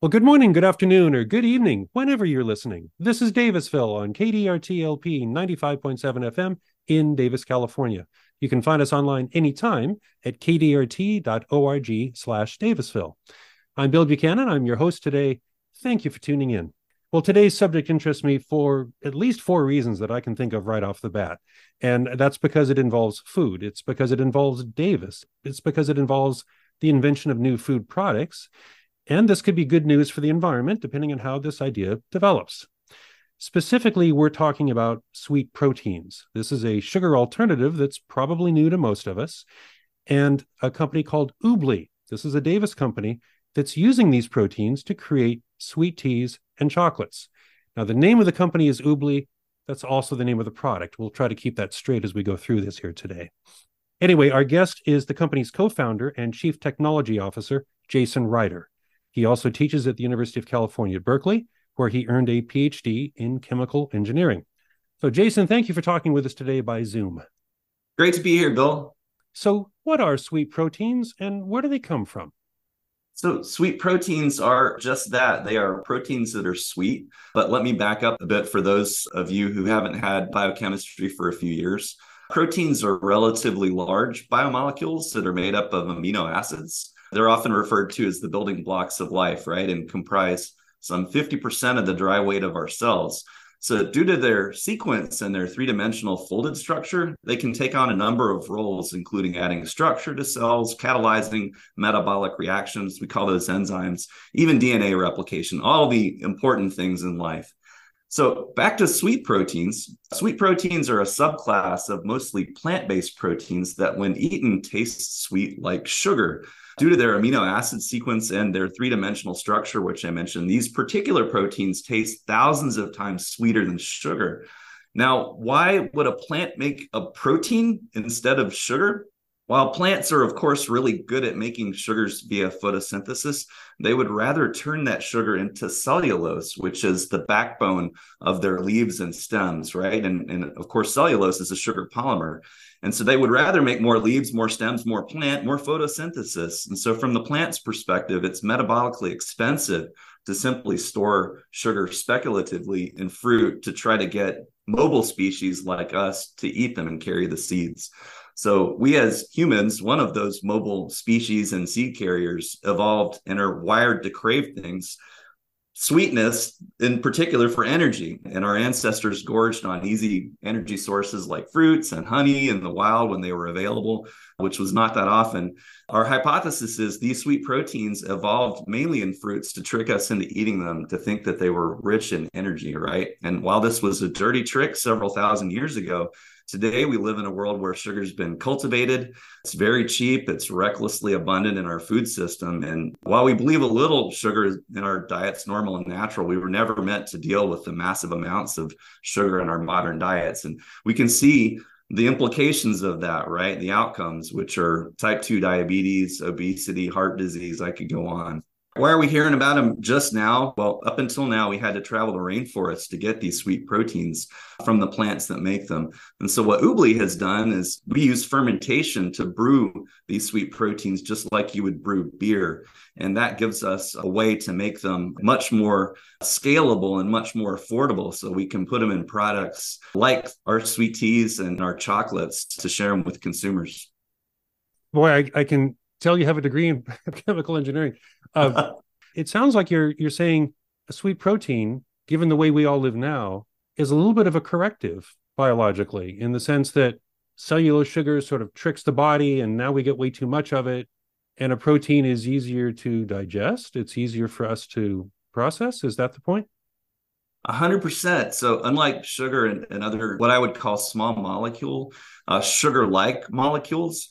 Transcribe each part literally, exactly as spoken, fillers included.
Well, good morning, good afternoon, or good evening, whenever you're listening. This is Davisville on K D R T L P ninety-five point seven F M in Davis, California. You can find us online anytime at k d r t dot org slash Davisville. I'm Bill Buchanan. I'm your host today. Thank you for tuning in. Well, today's subject interests me for at least four reasons that I can think of right off the bat. And that's because it involves food. It's because it involves Davis. It's because it involves the invention of new food products. And this could be good news for the environment, depending on how this idea develops. Specifically, we're talking about sweet proteins. This is a sugar alternative that's probably new to most of us. And a company called Oobli, this is a Davis company, that's using these proteins to create sweet teas and chocolates. Now, the name of the company is Oobli. That's also the name of the product. We'll try to keep that straight as we go through this here today. Anyway, our guest is the company's co-founder and chief technology officer, Jason Ryder. He also teaches at the University of California at Berkeley, where he earned a P H D in chemical engineering. So, Jason, thank you for talking with us today by Zoom. Great to be here, Bill. So, what are sweet proteins and where do they come from? So sweet proteins are just that. They are proteins that are sweet. But let me back up a bit for those of you who haven't had biochemistry for a few years. Proteins are relatively large biomolecules that are made up of amino acids. They're often referred to as the building blocks of life, right? And comprise some fifty percent of the dry weight of our cells. So due to their sequence and their three-dimensional folded structure, they can take on a number of roles, including adding structure to cells, catalyzing metabolic reactions, we call those enzymes, even D N A replication, all the important things in life. So back to sweet proteins. Sweet proteins are a subclass of mostly plant-based proteins that when eaten taste sweet like sugar. Due to their amino acid sequence and their three-dimensional structure, which I mentioned, these particular proteins taste thousands of times sweeter than sugar. Now, why would a plant make a protein instead of sugar? While plants are, of course, really good at making sugars via photosynthesis, they would rather turn that sugar into cellulose, which is the backbone of their leaves and stems, right? And, and of course, cellulose is a sugar polymer. And so they would rather make more leaves, more stems, more plant, more photosynthesis. And so from the plant's perspective, it's metabolically expensive to simply store sugar speculatively in fruit to try to get mobile species like us to eat them and carry the seeds. So we as humans, one of those mobile species and seed carriers, evolved and are wired to crave things. Sweetness, in particular, for energy. And our ancestors gorged on easy energy sources like fruits and honey in the wild when they were available, which was not that often. Our hypothesis is these sweet proteins evolved mainly in fruits to trick us into eating them, to think that they were rich in energy, right? And while this was a dirty trick several thousand years ago, today we live in a world where sugar's been cultivated. It's very cheap. It's recklessly abundant in our food system. And while we believe a little sugar in our diet's normal and natural, we were never meant to deal with the massive amounts of sugar in our modern diets. And we can see the implications of that, right? The outcomes, which are type two diabetes, obesity, heart disease. I could go on. Why are we hearing about them just now? Well, up until now, we had to travel the rainforest to get these sweet proteins from the plants that make them. And so what Oobli has done is we use fermentation to brew these sweet proteins just like you would brew beer. And that gives us a way to make them much more scalable and much more affordable so we can put them in products like our sweet teas and our chocolates to share them with consumers. Boy, I, I can tell you have a degree in chemical engineering. Uh, it sounds like you're you're saying a sweet protein, given the way we all live now, is a little bit of a corrective biologically, in the sense that cellulose sugar sort of tricks the body, and now we get way too much of it. And a protein is easier to digest. It's easier for us to process. Is that the point? A hundred percent. So unlike sugar and, and other what I would call small molecule, uh, sugar-like molecules,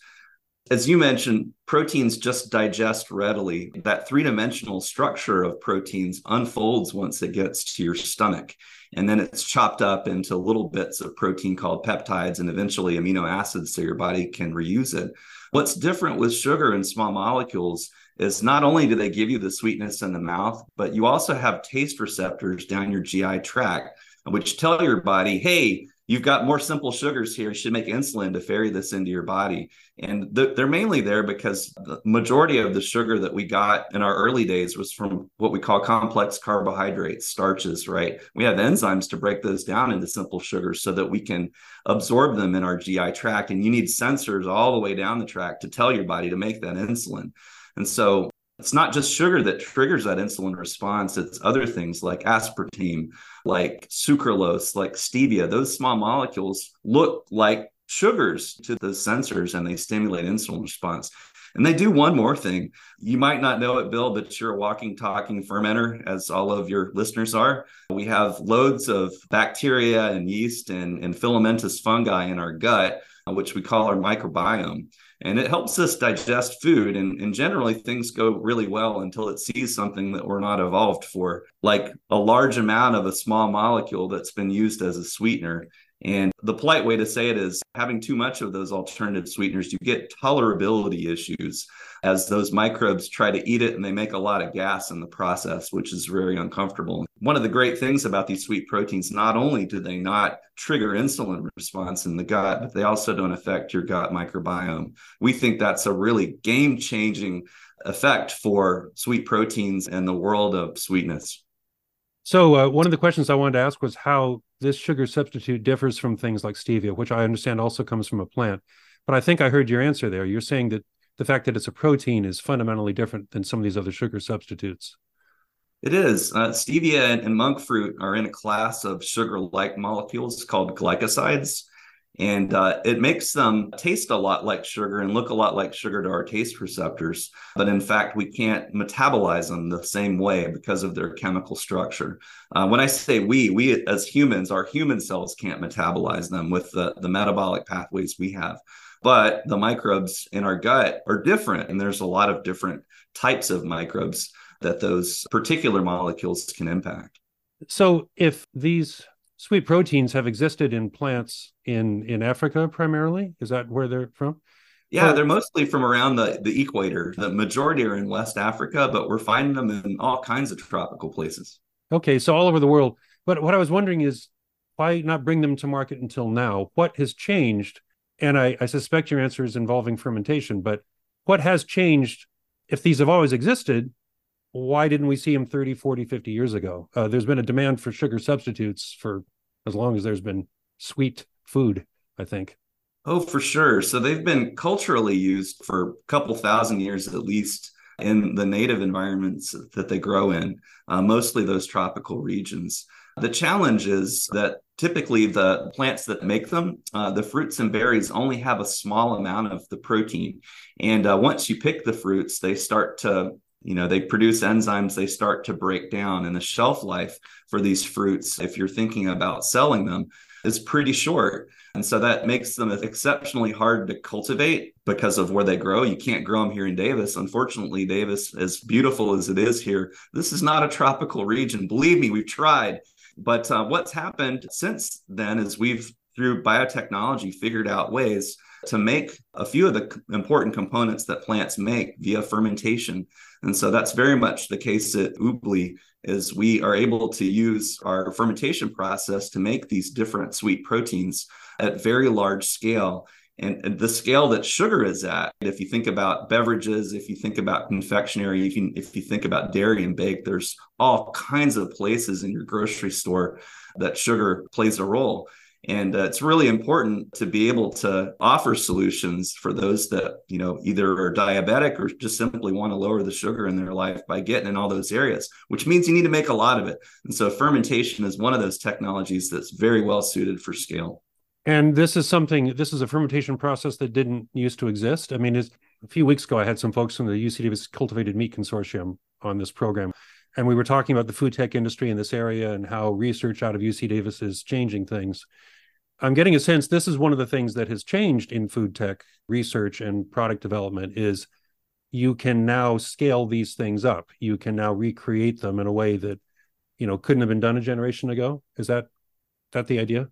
as you mentioned, proteins just digest readily. That three-dimensional structure of proteins unfolds once it gets to your stomach. And then it's chopped up into little bits of protein called peptides and eventually amino acids so your body can reuse it. What's different with sugar and small molecules is not only do they give you the sweetness in the mouth, but you also have taste receptors down your G I tract, which tell your body, hey, You've got more simple sugars here. You should make insulin to ferry this into your body. And th- they're mainly there because the majority of the sugar that we got in our early days was from what we call complex carbohydrates, starches, right? We have enzymes to break those down into simple sugars so that we can absorb them in our G I tract. And you need sensors all the way down the tract to tell your body to make that insulin. And so it's not just sugar that triggers that insulin response. It's other things like aspartame, like sucralose, like stevia. Those small molecules look like sugars to those sensors, and they stimulate insulin response. And they do one more thing. You might not know it, Bill, but you're a walking, talking fermenter, as all of your listeners are. We have loads of bacteria and yeast and, and filamentous fungi in our gut, which we call our microbiome. And it helps us digest food. And, and generally, things go really well until it sees something that we're not evolved for, like a large amount of a small molecule that's been used as a sweetener. And the polite way to say it is having too much of those alternative sweeteners, you get tolerability issues as those microbes try to eat it, and they make a lot of gas in the process, which is very uncomfortable. One of the great things about these sweet proteins, not only do they not trigger insulin response in the gut, but they also don't affect your gut microbiome. We think that's a really game-changing effect for sweet proteins and the world of sweetness. So uh, one of the questions I wanted to ask was how this sugar substitute differs from things like stevia, which I understand also comes from a plant. But I think I heard your answer there. You're saying that the fact that it's a protein is fundamentally different than some of these other sugar substitutes. It is. Uh, stevia and, and monk fruit are in a class of sugar-like molecules called glycosides. And uh, it makes them taste a lot like sugar and look a lot like sugar to our taste receptors. But in fact, we can't metabolize them the same way because of their chemical structure. Uh, when I say we, we as humans, our human cells can't metabolize them with the, the metabolic pathways we have. But the microbes in our gut are different. And there's a lot of different types of microbes that those particular molecules can impact. So if these sweet proteins have existed in plants in, in Africa primarily? Is that where they're from? Yeah, or- they're mostly from around the, the equator. The majority are in West Africa, but we're finding them in all kinds of tropical places. Okay, so all over the world. But what I was wondering is why not bring them to market until now? What has changed? And I, I suspect your answer is involving fermentation, but what has changed? If these have always existed, why didn't we see them thirty, forty, fifty years ago? Uh, there's been a demand for sugar substitutes for as long as there's been sweet food, I think. Oh, for sure. So they've been culturally used for a couple thousand years at least in the native environments that they grow in, uh, mostly those tropical regions. The challenge is that typically the plants that make them, uh, the fruits and berries only have a small amount of the protein. And uh, once you pick the fruits, they start to You know, they produce enzymes, they start to break down, and the shelf life for these fruits, if you're thinking about selling them, is pretty short. And so that makes them exceptionally hard to cultivate because of where they grow. You can't grow them here in Davis. Unfortunately, Davis, as beautiful as it is here, this is not a tropical region. Believe me, we've tried. But uh, what's happened since then is we've, through biotechnology, figured out ways to make a few of the important components that plants make via fermentation. And so that's very much the case at Oobli, is we are able to use our fermentation process to make these different sweet proteins at very large scale. And, and the scale that sugar is at, if you think about beverages, if you think about confectionery, if you, if you think about dairy and bake, there's all kinds of places in your grocery store that sugar plays a role. And uh, it's really important to be able to offer solutions for those that, you know, either are diabetic or just simply want to lower the sugar in their life by getting in all those areas, which means you need to make a lot of it. And so fermentation is one of those technologies that's very well suited for scale. And this is something, this is a fermentation process that didn't used to exist. I mean, a few weeks ago, I had some folks from the U C Davis Cultivated Meat Consortium on this program. And we were talking about the food tech industry in this area and how research out of U C Davis is changing things. I'm getting a sense this is one of the things that has changed in food tech research and product development is you can now scale these things up. You can now recreate them in a way that, you know, couldn't have been done a generation ago. Is that that the idea?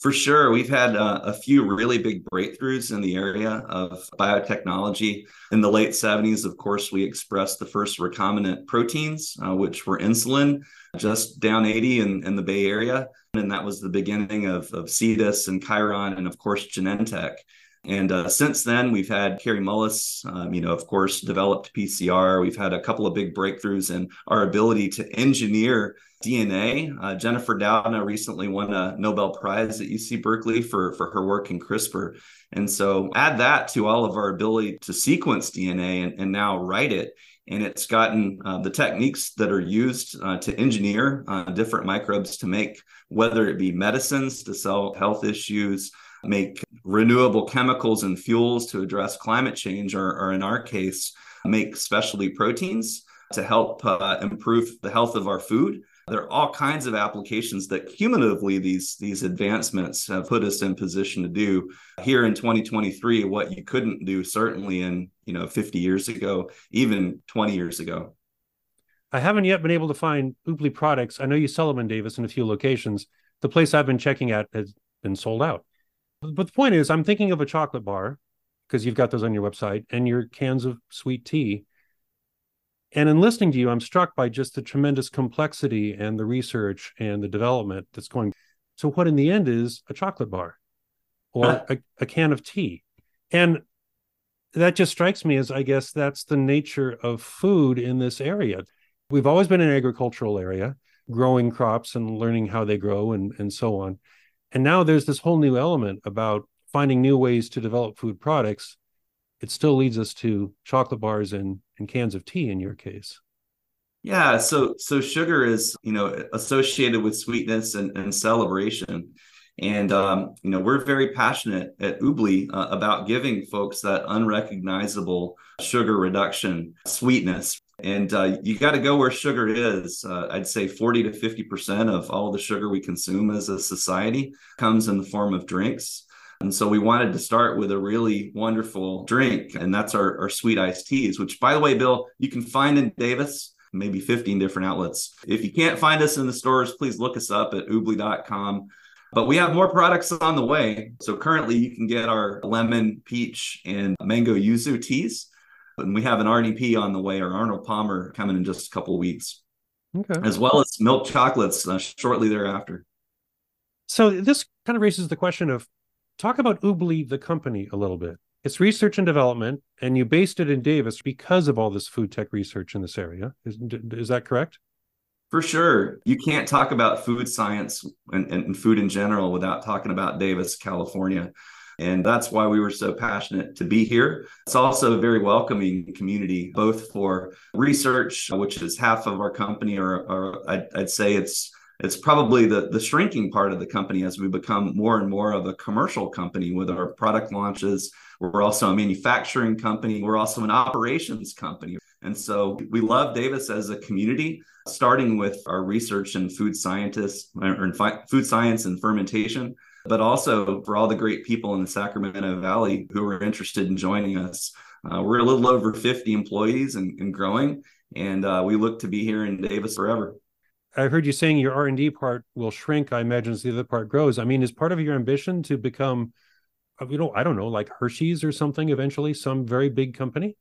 For sure. We've had uh, a few really big breakthroughs in the area of biotechnology. In the late seventies, of course, we expressed the first recombinant proteins, uh, which were insulin, just down eighty in, in the Bay Area. And that was the beginning of, of Cetus and Chiron and, of course, Genentech. And uh, since then, we've had Carey Mullis, um, you know, of course, developed P C R. We've had a couple of big breakthroughs in our ability to engineer D N A. Uh, Jennifer Doudna recently won a Nobel Prize at U C Berkeley for, for her work in CRISPR. And so add that to all of our ability to sequence D N A and, and now write it. And it's gotten uh, the techniques that are used uh, to engineer uh, different microbes to make, whether it be medicines to solve health issues, make renewable chemicals and fuels to address climate change, or, or in our case, make specialty proteins to help uh, improve the health of our food. There are all kinds of applications that cumulatively these, these advancements have put us in position to do here in twenty twenty-three, what you couldn't do certainly in, you know, fifty years ago, even twenty years ago. I haven't yet been able to find Oobli products. I know you sell them in Davis in a few locations. The place I've been checking at has been sold out. But the point is, I'm thinking of a chocolate bar, because you've got those on your website, and your cans of sweet tea. And in listening to you, I'm struck by just the tremendous complexity and the research and the development that's going. So what in the end is a chocolate bar or a, a can of tea? And that just strikes me as, I guess, that's the nature of food in this area. We've always been an agricultural area, growing crops and learning how they grow and, and so on. And now there's this whole new element about finding new ways to develop food products. It still leads us to chocolate bars and, and cans of tea in your case. Yeah, so so sugar is, you know, associated with sweetness and, and celebration. And, um, you know, we're very passionate at Oobli uh, about giving folks that unrecognizable sugar reduction sweetness. And uh, you got to go where sugar is. Uh, I'd say forty to fifty percent of all the sugar we consume as a society comes in the form of drinks. And so we wanted to start with a really wonderful drink, and that's our, our sweet iced teas, which, by the way, Bill, you can find in Davis, maybe fifteen different outlets. If you can't find us in the stores, please look us up at oobli dot com. But we have more products on the way. So currently you can get our lemon, peach, and mango yuzu teas. And we have an R D P on the way, or Arnold Palmer, coming in just a couple of weeks, okay, as well as milk chocolates uh, shortly thereafter. So this kind of raises the question of, talk about Oobli, the company, a little bit. It's research and development, and you based it in Davis because of all this food tech research in this area. Is, is that correct? For sure. You can't talk about food science and, and food in general without talking about Davis, California. And that's why we were so passionate to be here. It's also a very welcoming community, both for research, which is half of our company, or, or I'd, I'd say it's it's probably the, the shrinking part of the company as we become more and more of a commercial company with our product launches. We're also a manufacturing company. We're also an operations company. And so we love Davis as a community, starting with our research in food scientists, or in fi- food science and fermentation, but also for all the great people in the Sacramento Valley who are interested in joining us. Uh, we're a little over fifty employees and, and growing, and uh, we look to be here in Davis forever. I heard you saying your R and D part will shrink, I imagine, as the other part grows. I mean, is part of your ambition to become, you know, I don't know, like Hershey's or something eventually, some very big company?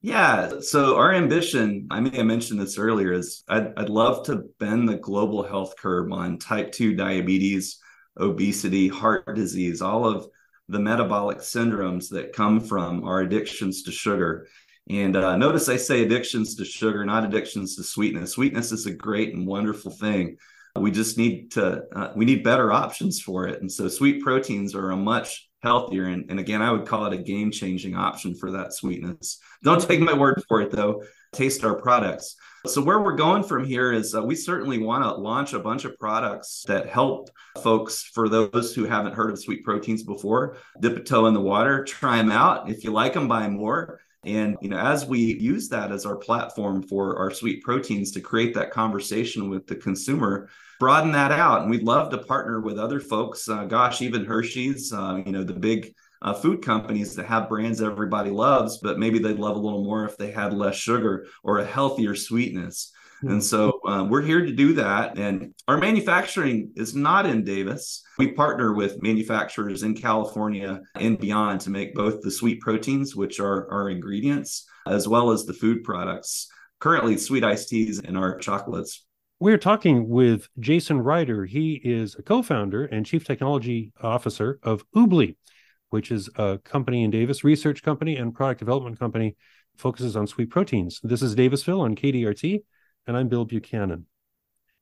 Yeah. So our ambition, I may have mentioned this earlier, is I'd, I'd love to bend the global health curve on type two diabetes, obesity, heart disease, all of the metabolic syndromes that come from our addictions to sugar. And uh, notice I say addictions to sugar, not addictions to sweetness. Sweetness is a great and wonderful thing. We just need to, uh, we need better options for it. And so sweet proteins are a much healthier, and, and again, I would call it a game-changing option for that sweetness. Don't take my word for it, though. Taste our products. So where we're going from here is uh, we certainly want to launch a bunch of products that help folks, for those who haven't heard of sweet proteins before. Dip a toe in the water, try them out. If you like them, buy more. And, you know, as we use that as our platform for our sweet proteins to create that conversation with the consumer, broaden that out. And we'd love to partner with other folks. Uh, gosh, even Hershey's, uh, you know, the big uh, food companies that have brands everybody loves, but maybe they'd love a little more if they had less sugar or a healthier sweetness. And so um, we're here to do that. And our manufacturing is not in Davis. We partner with manufacturers in California and beyond to make both the sweet proteins, which are our ingredients, as well as the food products, currently sweet iced teas and our chocolates. We're talking with Jason Ryder. He is a co-founder and chief technology officer of Oobli, which is a company in Davis, research company and product development company, focuses on sweet proteins. This is Davisville on K D R T, and I'm Bill Buchanan.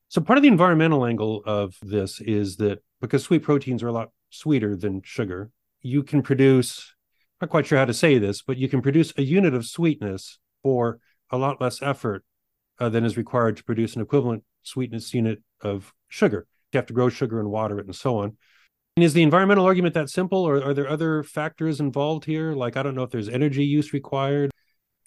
So part of the environmental angle of this is that because sweet proteins are a lot sweeter than sugar, you can produce, not quite sure how to say this, but you can produce a unit of sweetness for a lot less effort uh, than is required to produce an equivalent sweetness unit of sugar. You have to grow sugar and water it and so on. And is the environmental argument that simple, or are there other factors involved here? Like, I don't know if there's energy use required.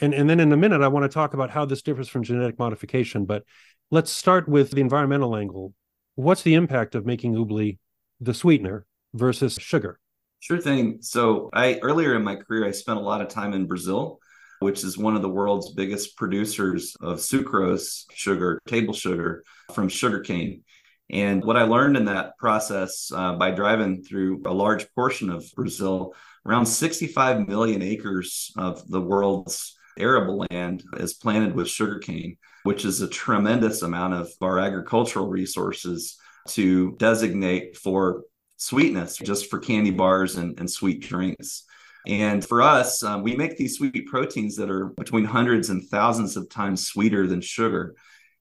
And, and then in a minute, I want to talk about how this differs from genetic modification, but let's start with the environmental angle. What's the impact of making Oobli the sweetener versus sugar? Sure thing. So I earlier in my career, I spent a lot of time in Brazil, which is one of the world's biggest producers of sucrose, sugar, table sugar from sugarcane. And what I learned in that process uh, by driving through a large portion of Brazil, around sixty-five million acres of the world's arable land is planted with sugarcane, which is a tremendous amount of our agricultural resources to designate for sweetness, just for candy bars and, and sweet drinks. And for us, um, we make these sweet proteins that are between hundreds and thousands of times sweeter than sugar.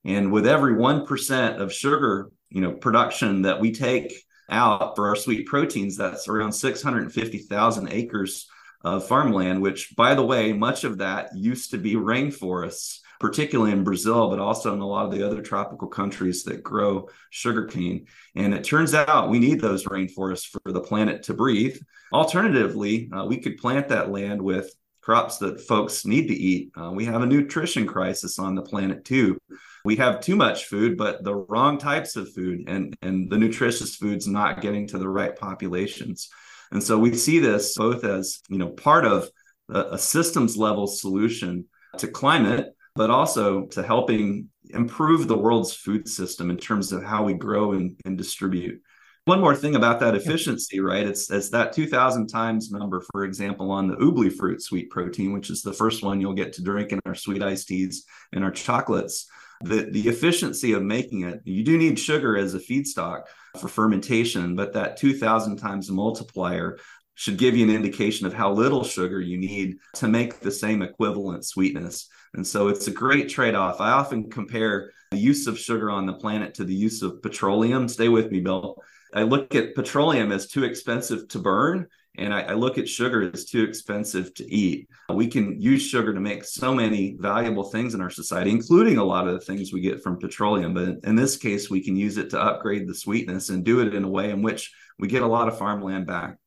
And with every one percent of sugar, you know, production that we take out for our sweet proteins, that's around six hundred fifty thousand acres of farmland, which, by the way, much of that used to be rainforests, particularly in Brazil, but also in a lot of the other tropical countries that grow sugarcane. And it turns out we need those rainforests for the planet to breathe. Alternatively, uh, we could plant that land with crops that folks need to eat. Uh, we have a nutrition crisis on the planet too. We have too much food, but the wrong types of food, and, and the nutritious foods not getting to the right populations. And so we see this both as, you know, part of a, a systems level solution to climate, but also to helping improve the world's food system in terms of how we grow and, and distribute. One more thing about that efficiency, right? It's, it's that two thousand times number, for example, on the Oobli fruit sweet protein, which is the first one you'll get to drink in our sweet iced teas and our chocolates. The, the efficiency of making it, you do need sugar as a feedstock for fermentation, but that two thousand times multiplier should give you an indication of how little sugar you need to make the same equivalent sweetness. And so it's a great trade-off. I often compare the use of sugar on the planet to the use of petroleum. Stay with me, Bill. I look at petroleum as too expensive to burn, and I, I look at sugar as too expensive to eat. We can use sugar to make so many valuable things in our society, including a lot of the things we get from petroleum. But in this case, we can use it to upgrade the sweetness and do it in a way in which we get a lot of farmland back.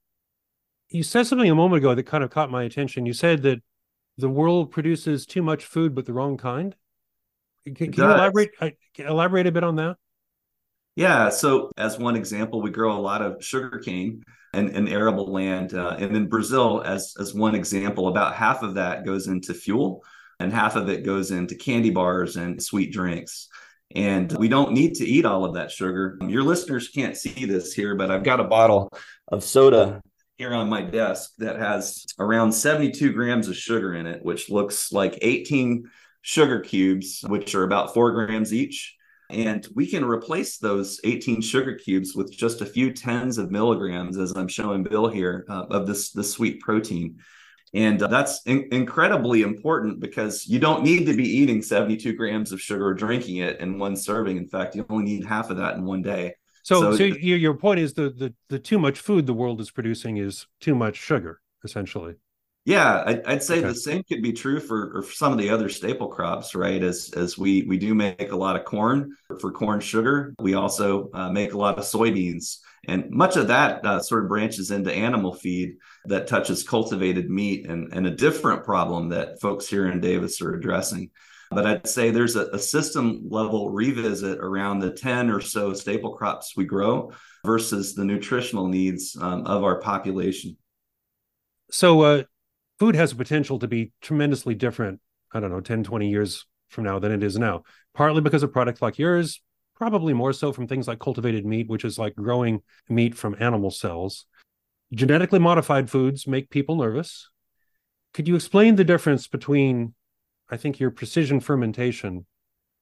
You said something a moment ago that kind of caught my attention. You said that the world produces too much food, but the wrong kind. Can, can you elaborate, elaborate a bit on that? Yeah. So as one example, we grow a lot of sugarcane and, and arable land. Uh, and in Brazil, as, as one example, about half of that goes into fuel and half of it goes into candy bars and sweet drinks. And we don't need to eat all of that sugar. Your listeners can't see this here, but I've got a bottle of soda here on my desk that has around seventy-two grams of sugar in it, which looks like eighteen sugar cubes, which are about four grams each. And we can replace those eighteen sugar cubes with just a few tens of milligrams, as I'm showing Bill here, uh, of this, this sweet protein. And uh, that's in- incredibly important because you don't need to be eating seventy-two grams of sugar or drinking it in one serving. In fact, you only need half of that in one day. So, so, so your, your point is the, the the too much food the world is producing is too much sugar, essentially. Yeah, I'd, I'd say okay. The same could be true for, for some of the other staple crops, right? As as we we do make a lot of corn for corn sugar. We also uh, make a lot of soybeans. And much of that uh, sort of branches into animal feed that touches cultivated meat and, and a different problem that folks here in Davis are addressing. But I'd say there's a, a system level revisit around the ten or so staple crops we grow versus the nutritional needs um, of our population. So, uh, food has the potential to be tremendously different, I don't know, ten, twenty years from now than it is now, partly because of products like yours, probably more so from things like cultivated meat, which is like growing meat from animal cells. Genetically modified foods make people nervous. Could you explain the difference between, I think, your precision fermentation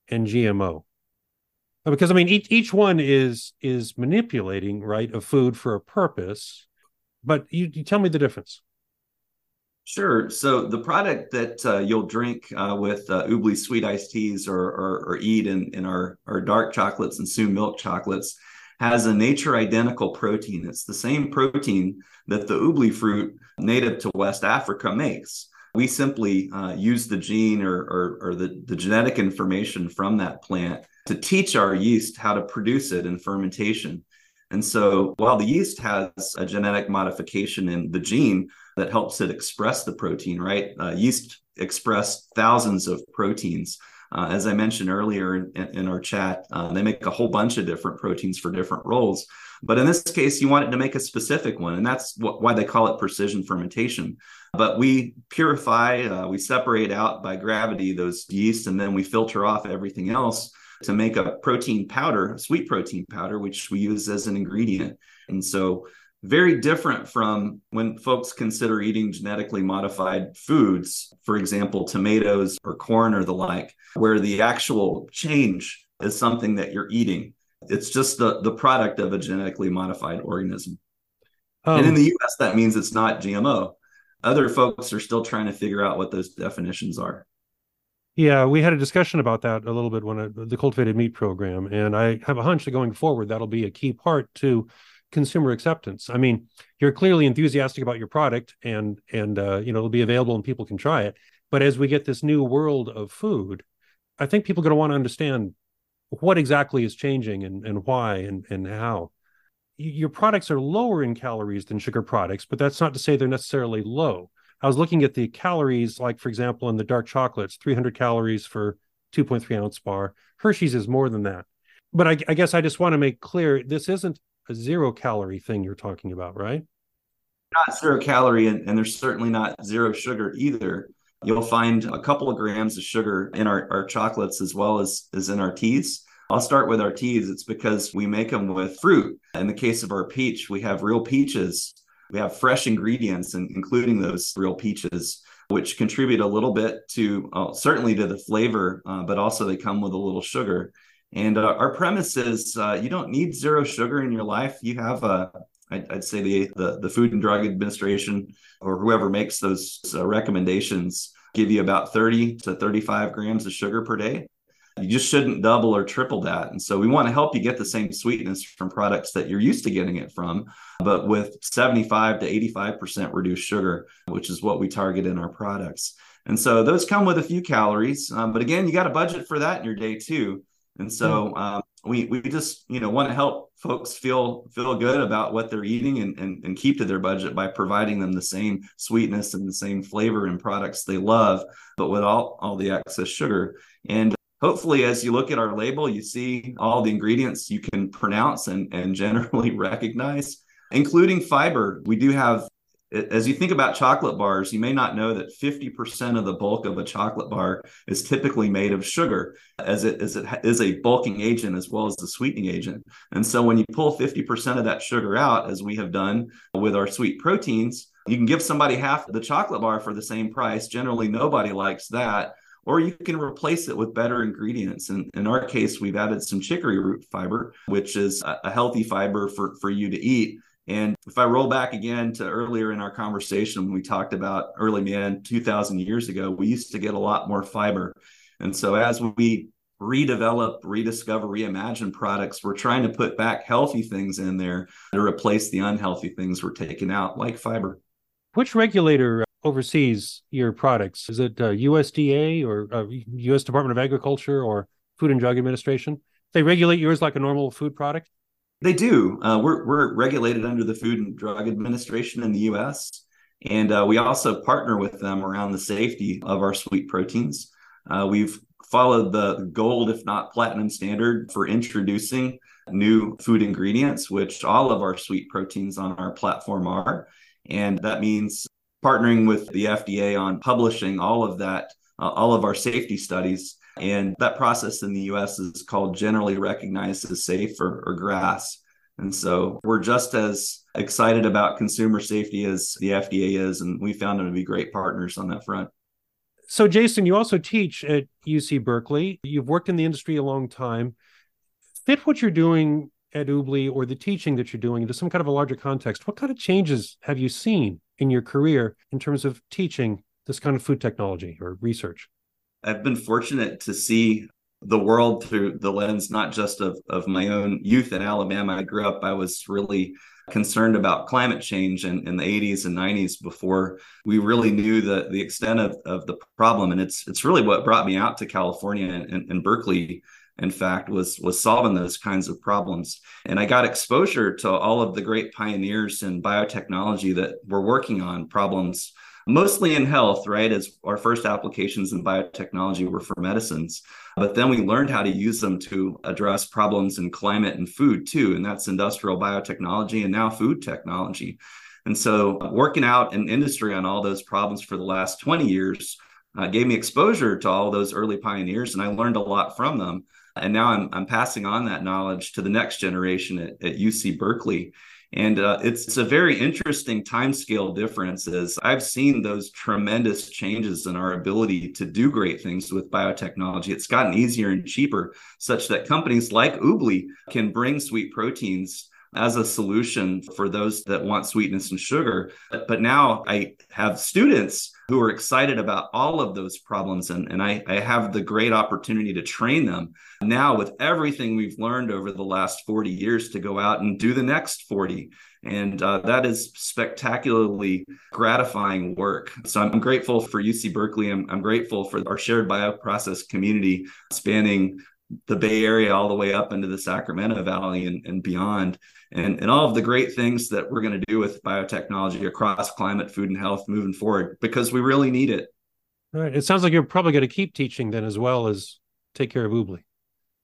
and G M O? Because, I mean, each, each one is is manipulating, right, a food for a purpose. But you, you tell me the difference. Sure. So the product that uh, you'll drink uh, with uh, Oobli sweet iced teas or, or, or eat in, in our, our dark chocolates and soon milk chocolates has a nature identical protein. It's the same protein that the Oobli fruit native to West Africa makes. We simply uh, use the gene or, or, or the, the genetic information from that plant to teach our yeast how to produce it in fermentation. And so while the yeast has a genetic modification in the gene that helps it express the protein, right? Uh, yeast express thousands of proteins. Uh, as I mentioned earlier in, in our chat, uh, they make a whole bunch of different proteins for different roles. But in this case, you want it to make a specific one, and that's wh- why they call it precision fermentation. But we purify, uh, we separate out by gravity those yeast, and then we filter off everything else to make a protein powder, a sweet protein powder, which we use as an ingredient. And so very different from when folks consider eating genetically modified foods, for example, tomatoes or corn or the like, where the actual change is something that you're eating. It's just the, the product of a genetically modified organism. Um, and in the U S, that means it's not G M O. Other folks are still trying to figure out what those definitions are. Yeah, we had a discussion about that a little bit when I, the cultivated meat program, and I have a hunch that going forward, that'll be a key part to consumer acceptance. I mean, you're clearly enthusiastic about your product, and and uh, you know, it'll be available and people can try it. But as we get this new world of food, I think people are going to want to understand what exactly is changing and, and why and, and how. Your products are lower in calories than sugar products, but that's not to say they're necessarily low. I was looking at the calories, like, for example, in the dark chocolates, three hundred calories for two point three ounce bar. Hershey's is more than that. But I, I guess I just want to make clear, this isn't a zero calorie thing you're talking about, right? Not zero calorie, and, and there's certainly not zero sugar either. You'll find a couple of grams of sugar in our, our chocolates as well as, as in our teas. I'll start with our teas. It's because we make them with fruit. In the case of our peach, we have real peaches. We have fresh ingredients, and including those real peaches, which contribute a little bit to, uh, certainly to the flavor, uh, but also they come with a little sugar. And uh, our premise is uh, you don't need zero sugar in your life. You have, uh, I'd, I'd say, the, the, the Food and Drug Administration or whoever makes those uh, recommendations give you about thirty to thirty-five grams of sugar per day. You just shouldn't double or triple that. And so we want to help you get the same sweetness from products that you're used to getting it from, but with seventy-five to eighty-five percent reduced sugar, which is what we target in our products. And so those come with a few calories, um, but again, you got to budget for that in your day too. And so um, we we just, you know, want to help folks feel feel good about what they're eating and, and, and keep to their budget by providing them the same sweetness and the same flavor in products they love, but with all, all the excess sugar. And hopefully, as you look at our label, you see all the ingredients you can pronounce and, and generally recognize, including fiber. We do have, as you think about chocolate bars, you may not know that fifty percent of the bulk of a chocolate bar is typically made of sugar, as it, as it is a bulking agent as well as the sweetening agent. And so when you pull fifty percent of that sugar out, as we have done with our sweet proteins, you can give somebody half the chocolate bar for the same price. Generally, nobody likes that. Or you can replace it with better ingredients. And in our case, we've added some chicory root fiber, which is a healthy fiber for, for you to eat. And if I roll back again to earlier in our conversation, when we talked about early man, two thousand years ago, we used to get a lot more fiber. And so as we redevelop, rediscover, reimagine products, we're trying to put back healthy things in there to replace the unhealthy things we're taking out, like fiber. Which regulator oversees your products? Is it uh, U S D A or uh, U S Department of Agriculture or Food and Drug Administration? They regulate yours like a normal food product? They do. Uh, we're, we're regulated under the Food and Drug Administration in the U S, and uh, we also partner with them around the safety of our sweet proteins. Uh, we've followed the gold, if not platinum, standard for introducing new food ingredients, which all of our sweet proteins on our platform are, and that means partnering with the F D A on publishing all of that, uh, all of our safety studies And that process in the U S is called generally recognized as safe, or, or GRAS. And so we're just as excited about consumer safety as the F D A is, and we found them to be great partners on that front. So Jason, you also teach at U C Berkeley. You've worked in the industry a long time. Fit what you're doing at Oobli or the teaching that you're doing into some kind of a larger context. What kind of changes have you seen in your career in terms of teaching this kind of food technology or research? I've been fortunate to see the world through the lens, not just of, of my own youth in Alabama. I grew up, I was really concerned about climate change in, in the eighties and nineties before we really knew the, the extent of, of the problem. And it's it's really what brought me out to California and, and, and Berkeley, in fact, was, was solving those kinds of problems. And I got exposure to all of the great pioneers in biotechnology that were working on problems mostly in health, right? As our first applications in biotechnology were for medicines, but then we learned how to use them to address problems in climate and food too. And that's industrial biotechnology and now food technology. And so working out in industry on all those problems for the last twenty years uh, gave me exposure to all those early pioneers. And I learned a lot from them. And now I'm, I'm passing on that knowledge to the next generation at, at U C Berkeley. And uh, it's, it's a very interesting timescale difference, as I've seen those tremendous changes in our ability to do great things with biotechnology. It's gotten easier and cheaper, such that companies like Oobli can bring sweet proteins as a solution for those that want sweetness and sugar. But now I have students who are excited about all of those problems, and, and I, I have the great opportunity to train them now with everything we've learned over the last forty years to go out and do the next forty. And uh, that is spectacularly gratifying work. So I'm grateful for U C Berkeley. I'm, I'm grateful for our shared bioprocess community spanning the Bay Area all the way up into the Sacramento Valley and, and beyond, and, and all of the great things that we're going to do with biotechnology across climate, food, and health moving forward, because we really need it. All right. It sounds like you're probably going to keep teaching then, as well as take care of Oobli.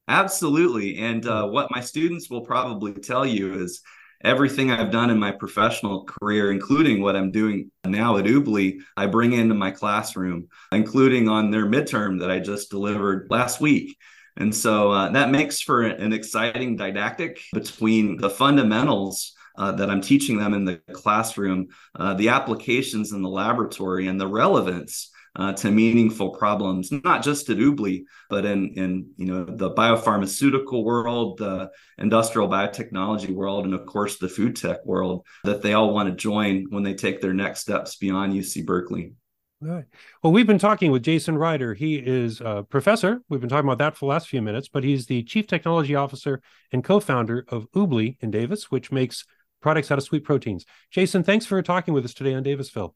Absolutely. And uh, what my students will probably tell you is everything I've done in my professional career, including what I'm doing now at Oobli, I bring into my classroom, including on their midterm that I just delivered last week. And so uh, that makes for an exciting didactic between the fundamentals uh, that I'm teaching them in the classroom, uh, the applications in the laboratory, and the relevance uh, to meaningful problems, not just at Oobli, but in, in you know the biopharmaceutical world, the industrial biotechnology world, and of course the food tech world, that they all want to join when they take their next steps beyond U C Berkeley. All right. Well, we've been talking with Jason Ryder. He is a professor. We've been talking about that for the last few minutes, but he's the chief technology officer and co-founder of Oobli in Davis, which makes products out of sweet proteins. Jason, thanks for talking with us today on Davisville.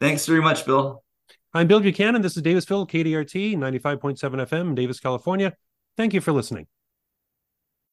Thanks very much, Bill. I'm Bill Buchanan. This is Davisville, K D R T, ninety-five point seven F M in Davis, California. Thank you for listening.